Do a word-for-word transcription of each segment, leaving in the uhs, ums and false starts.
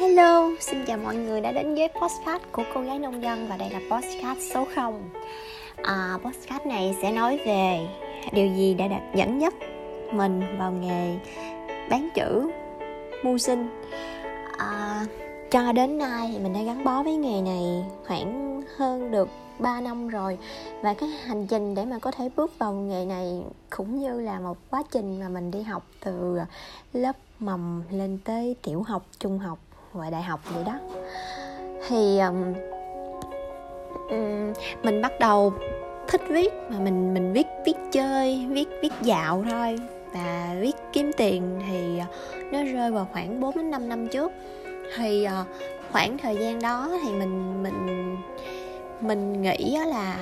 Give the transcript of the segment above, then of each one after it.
Hello, xin chào mọi người đã đến với podcast của Cô Gái Nông Dân. Và đây là podcast số không. à, Podcast này sẽ nói về điều gì đã dẫn dắt mình vào nghề bán chữ, mưu sinh. à, Cho đến nay thì mình đã gắn bó với nghề này khoảng hơn được ba năm rồi. Và cái hành trình để mà có thể bước vào nghề này cũng như là một quá trình mà mình đi học từ lớp mầm lên tới tiểu học, trung học và đại học vậy đó. Thì um, um, mình bắt đầu thích viết, mà mình mình viết viết chơi, viết viết dạo thôi, và viết kiếm tiền thì nó rơi vào khoảng bốn đến năm năm trước. Thì uh, khoảng thời gian đó thì mình mình mình nghĩ là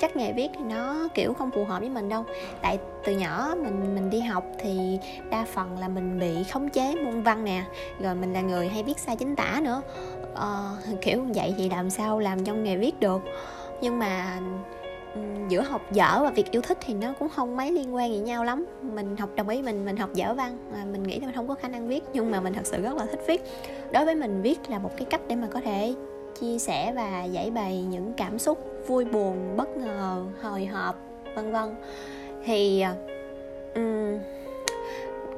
chắc nghề viết thì nó kiểu không phù hợp với mình đâu. Tại từ nhỏ mình mình đi học thì đa phần là mình bị khống chế môn văn nè, rồi mình là người hay viết sai chính tả nữa. ờ, Kiểu vậy thì làm sao làm trong nghề viết được. Nhưng mà giữa học dở và việc yêu thích thì nó cũng không mấy liên quan gì nhau lắm. Mình học đồng ý mình mình học dở văn, mình nghĩ là mình không có khả năng viết, nhưng mà mình thật sự rất là thích viết. Đối với mình, viết là một cái cách để mà có thể chia sẻ và giải bày những cảm xúc vui buồn, bất ngờ, hồi hộp, vân vân. Thì um,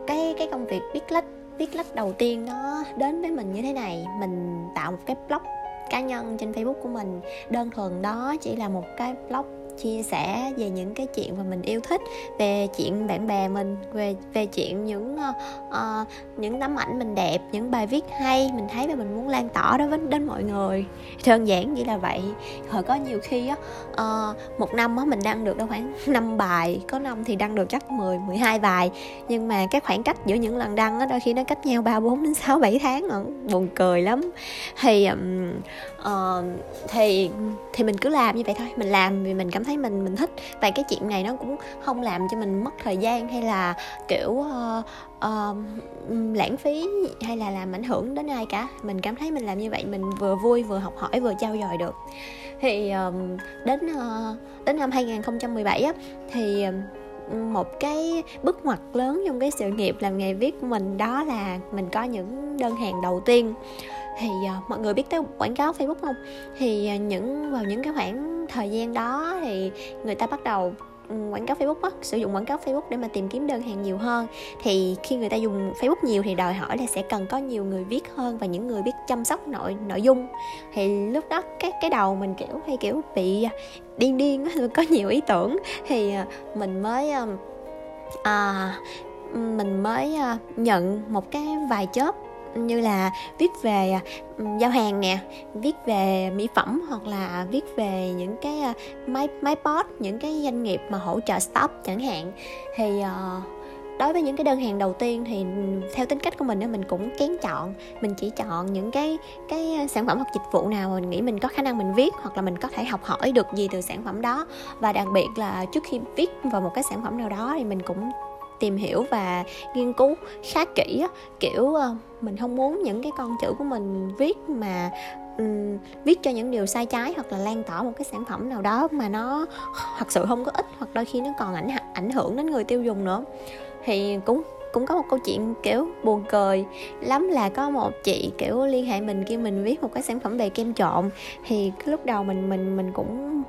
cái cái công việc viết lách viết lách đầu tiên nó đến với mình như thế này. Mình tạo một cái blog cá nhân trên Facebook của mình. Đơn thuần đó chỉ là một cái blog chia sẻ về những cái chuyện mà mình yêu thích, về chuyện bạn bè mình, về về chuyện những uh, những tấm ảnh mình đẹp, những bài viết hay mình thấy và mình muốn lan tỏa đó với đến mọi người. Đơn giản chỉ là vậy. Hồi có nhiều khi á, uh, một năm á mình đăng được đâu khoảng năm bài, có năm thì đăng được chắc mười, mười hai bài. Nhưng mà cái khoảng cách giữa những lần đăng á đôi khi nó cách nhau ba, bốn đến sáu, bảy tháng nữa. Buồn cười lắm. Thì um, uh, thì thì mình cứ làm như vậy thôi. Mình làm vì mình cảm thấy mình mình thích, và cái chuyện này nó cũng không làm cho mình mất thời gian hay là kiểu uh, uh, lãng phí hay là làm ảnh hưởng đến ai cả. Mình cảm thấy mình làm như vậy mình vừa vui, vừa học hỏi, vừa trau dồi được. Thì uh, đến uh, đến năm hai không một bảy á, thì một cái bước ngoặt lớn trong cái sự nghiệp làm nghề viết của mình đó là mình có những đơn hàng đầu tiên. Thì uh, mọi người biết tới quảng cáo Facebook không? Thì uh, những vào những cái khoảng thời gian đó thì người ta bắt đầu um, quảng cáo Facebook á, sử dụng quảng cáo Facebook để mà tìm kiếm đơn hàng nhiều hơn. Thì khi người ta dùng Facebook nhiều thì đòi hỏi là sẽ cần có nhiều người viết hơn và những người biết chăm sóc nội nội dung. Thì lúc đó cái cái đầu mình kiểu hay kiểu bị điên điên, có nhiều ý tưởng. Thì uh, mình mới uh, uh, mình mới uh, nhận một cái vài job, như là viết về giao hàng nè, viết về mỹ phẩm, hoặc là viết về những cái máy máy post, những cái doanh nghiệp mà hỗ trợ startup chẳng hạn. Thì đối với những cái đơn hàng đầu tiên thì theo tính cách của mình mình cũng kén chọn. Mình chỉ chọn những cái cái sản phẩm hoặc dịch vụ nào mình nghĩ mình có khả năng mình viết, hoặc là mình có thể học hỏi được gì từ sản phẩm đó. Và đặc biệt là trước khi viết vào một cái sản phẩm nào đó thì mình cũng tìm hiểu và nghiên cứu khá kỹ á, kiểu mình không muốn những cái con chữ của mình viết mà um, viết cho những điều sai trái, hoặc là lan tỏa một cái sản phẩm nào đó mà nó thật sự không có ích, hoặc đôi khi nó còn ảnh ảnh hưởng đến người tiêu dùng nữa. Thì cũng cũng có một câu chuyện kiểu buồn cười lắm là có một chị kiểu liên hệ mình kêu mình viết một cái sản phẩm về kem trộn. Thì lúc đầu mình mình mình cũng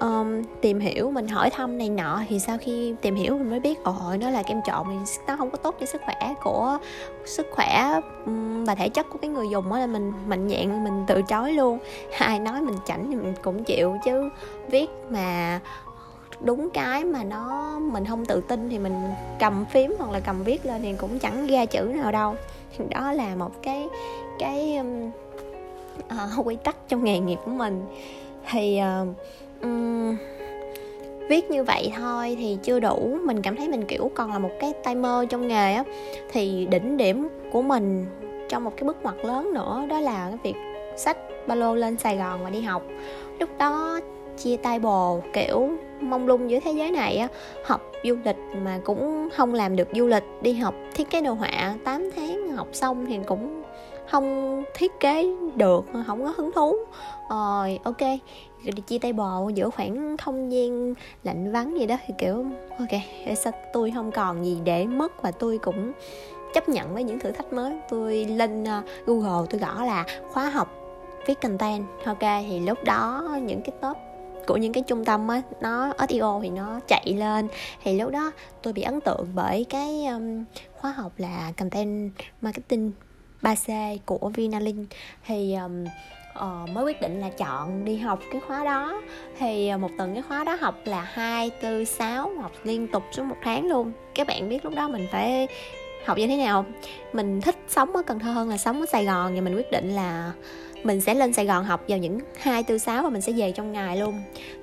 Um, tìm hiểu, mình hỏi thăm này nọ. Thì sau khi tìm hiểu mình mới biết ồ, nó là kem trộn thì nó không có tốt cho sức khỏe của sức khỏe um, và thể chất của cái người dùng đó. Là mình mạnh dạn mình từ chối luôn. Ai nói mình chảnh thì mình cũng chịu, chứ viết mà đúng cái mà nó mình không tự tin thì mình cầm phím hoặc là cầm viết lên thì cũng chẳng ra chữ nào đâu. Đó là một cái cái um, uh, quy tắc trong nghề nghiệp của mình. Thì uh, Um, viết như vậy thôi thì chưa đủ. Mình cảm thấy mình kiểu còn là một cái tay mơ trong nghề á. Thì đỉnh điểm của mình trong một cái bước ngoặt lớn nữa đó là cái việc xách ba lô lên Sài Gòn và đi học. Lúc đó chia tay bồ, kiểu mông lung giữa thế giới này á. Học du lịch mà cũng không làm được du lịch, đi học thiết kế đồ họa tám tháng học xong thì cũng không thiết kế được, không có hứng thú. Rồi ok, chia tay bồ giữa khoảng không gian lạnh vắng gì đó thì kiểu ok, sao tôi không còn gì để mất và tôi cũng chấp nhận với những thử thách mới. Tôi lên Google, tôi gõ là khóa học viết content, ok, thì lúc đó những cái top của những cái trung tâm á, nó ét i ô thì nó chạy lên. Thì lúc đó tôi bị ấn tượng bởi cái um, khóa học là content marketing ba xê của Vinalink. Thì um, uh, mới quyết định là chọn đi học cái khóa đó. Thì uh, một tuần cái khóa đó học là hai, bốn, sáu, học liên tục suốt một tháng luôn. Các bạn biết lúc đó mình phải học như thế nào không? Mình thích sống ở Cần Thơ hơn là sống ở Sài Gòn, và mình quyết định là mình sẽ lên Sài Gòn học vào những hai, bốn, sáu và mình sẽ về trong ngày luôn.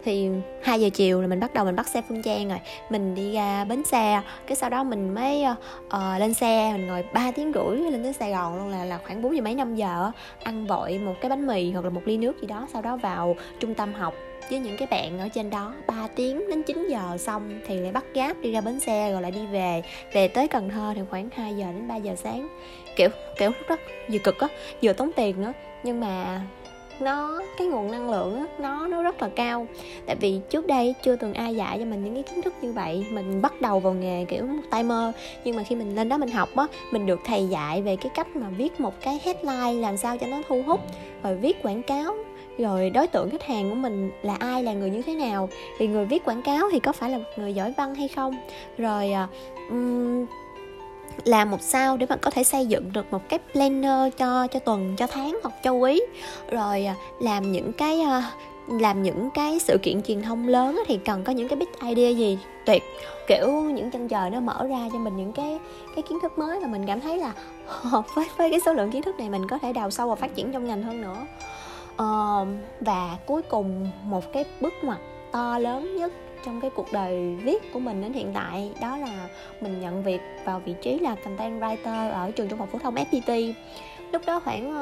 Thì hai giờ chiều là mình bắt đầu mình bắt xe Phương Trang rồi. Mình đi ra bến xe, cái sau đó mình mới uh, lên xe, mình ngồi ba tiếng rưỡi lên tới Sài Gòn luôn, là là khoảng bốn giờ mấy năm giờ, ăn vội một cái bánh mì hoặc là một ly nước gì đó, sau đó vào trung tâm học với những cái bạn ở trên đó ba tiếng đến chín giờ, xong thì lại bắt Grab đi ra bến xe rồi lại đi về. Về tới Cần Thơ thì khoảng hai giờ đến ba giờ sáng. Kiểu kiểu lúc đó vừa cực á, vừa tốn tiền nữa, nhưng mà nó cái nguồn năng lượng đó, nó nó rất là cao. Tại vì trước đây chưa từng ai dạy cho mình những cái kiến thức như vậy. Mình bắt đầu vào nghề kiểu một tay mơ, nhưng mà khi mình lên đó mình học á, mình được thầy dạy về cái cách mà viết một cái headline làm sao cho nó thu hút, rồi viết quảng cáo, rồi đối tượng khách hàng của mình là ai, là người như thế nào, thì người viết quảng cáo thì có phải là một người giỏi văn hay không, rồi um, làm một sao để bạn có thể xây dựng được một cái planner cho cho tuần, cho tháng hoặc cho quý, rồi làm những cái làm những cái sự kiện truyền thông lớn thì cần có những cái big idea gì tuyệt, kiểu những chân trời nó mở ra cho mình những cái cái kiến thức mới, và mình cảm thấy là với với cái số lượng kiến thức này mình có thể đào sâu và phát triển trong ngành hơn nữa. Uh, và cuối cùng một cái bước ngoặt to lớn nhất trong cái cuộc đời viết của mình đến hiện tại, đó là mình nhận việc vào vị trí là content writer ở trường Trung học phổ thông ép pê tê. Lúc đó khoảng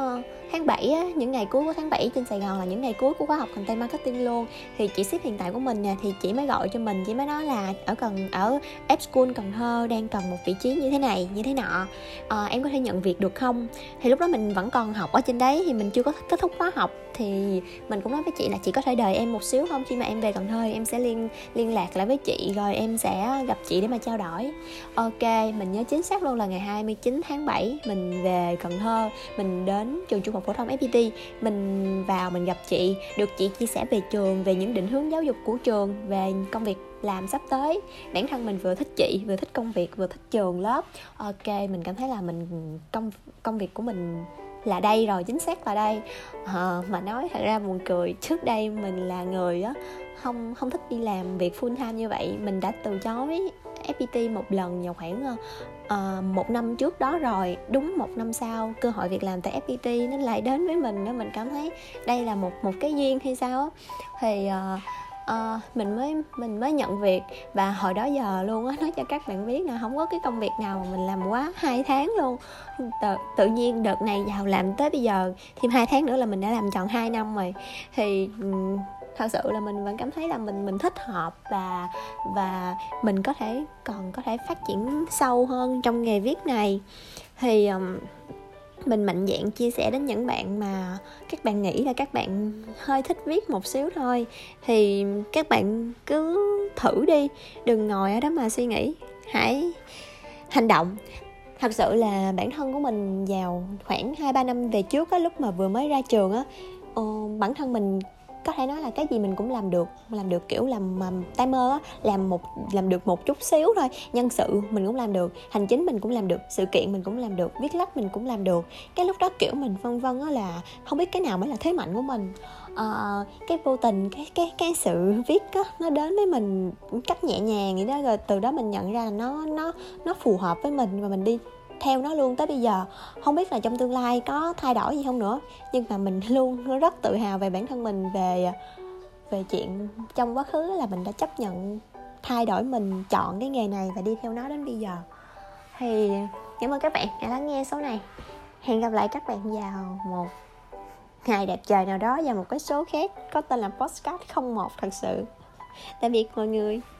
tháng bảy á, những ngày cuối của tháng bảy trên Sài Gòn là những ngày cuối của khóa học content marketing luôn. Thì chị sếp hiện tại của mình nè, thì chị mới gọi cho mình, chị mới nói là ở cần ở F-School Cần Thơ đang cần một vị trí như thế này, như thế nọ, à, em có thể nhận việc được không? Thì lúc đó mình vẫn còn học ở trên đấy, thì mình chưa có kết thúc khóa học, thì mình cũng nói với chị là chị có thể đợi em một xíu không? Khi mà em về Cần Thơ em sẽ liên liên lạc lại với chị, rồi em sẽ gặp chị để mà trao đổi. Ok, mình nhớ chính xác luôn là ngày hai mươi chín tháng bảy mình về Cần Thơ, mình đến trường Trung học phổ thông ép pê tê, mình vào mình gặp chị, được chị chia sẻ về trường, về những định hướng giáo dục của trường, về công việc làm sắp tới. Bản thân mình vừa thích chị, vừa thích công việc, vừa thích trường lớp. Ok, mình cảm thấy là mình công công việc của mình là đây rồi, chính xác là đây. À, mà nói thật ra buồn cười, trước đây mình là người á không không thích đi làm việc full time như vậy. Mình đã từ chối ép pê tê một lần vào khoảng uh, một năm trước đó rồi. Đúng một năm sau cơ hội việc làm tại ép pê tê nó lại đến với mình đó. Mình cảm thấy đây là một một cái duyên hay sao á. Thì uh, uh, mình mới mình mới nhận việc, và hồi đó giờ luôn á, nói cho các bạn biết là không có cái công việc nào mà mình làm quá hai tháng luôn. Tự, tự nhiên đợt này vào làm tới bây giờ thêm hai tháng nữa là mình đã làm tròn hai năm rồi. Thì um, thật sự là mình vẫn cảm thấy là mình mình thích hợp, và và mình có thể còn có thể phát triển sâu hơn trong nghề viết này. Thì um, mình mạnh dạn chia sẻ đến những bạn mà các bạn nghĩ là các bạn hơi thích viết một xíu thôi, thì các bạn cứ thử đi, đừng ngồi ở đó mà suy nghĩ, hãy hành động. Thật sự là bản thân của mình vào khoảng hai ba năm về trước á, lúc mà vừa mới ra trường á, uh, bản thân mình có thể nói là cái gì mình cũng làm được, làm được kiểu làm tay mơ á, làm một làm được một chút xíu thôi. Nhân sự mình cũng làm được, hành chính mình cũng làm được, sự kiện mình cũng làm được, viết lách mình cũng làm được. Cái lúc đó kiểu mình phân vân á là không biết cái nào mới là thế mạnh của mình. À, cái vô tình cái cái cái sự viết á nó đến với mình cách nhẹ nhàng vậy đó, rồi từ đó mình nhận ra là nó nó nó phù hợp với mình và mình đi theo nó luôn tới bây giờ. Không biết là trong tương lai có thay đổi gì không nữa, nhưng mà mình luôn rất tự hào về bản thân mình, về về chuyện trong quá khứ là mình đã chấp nhận thay đổi mình, chọn cái nghề này và đi theo nó đến bây giờ. Thì cảm ơn các bạn đã lắng nghe số này. Hẹn gặp lại các bạn vào một ngày đẹp trời nào đó và một cái số khác có tên là Podcast không một thật sự. Tạm biệt mọi người.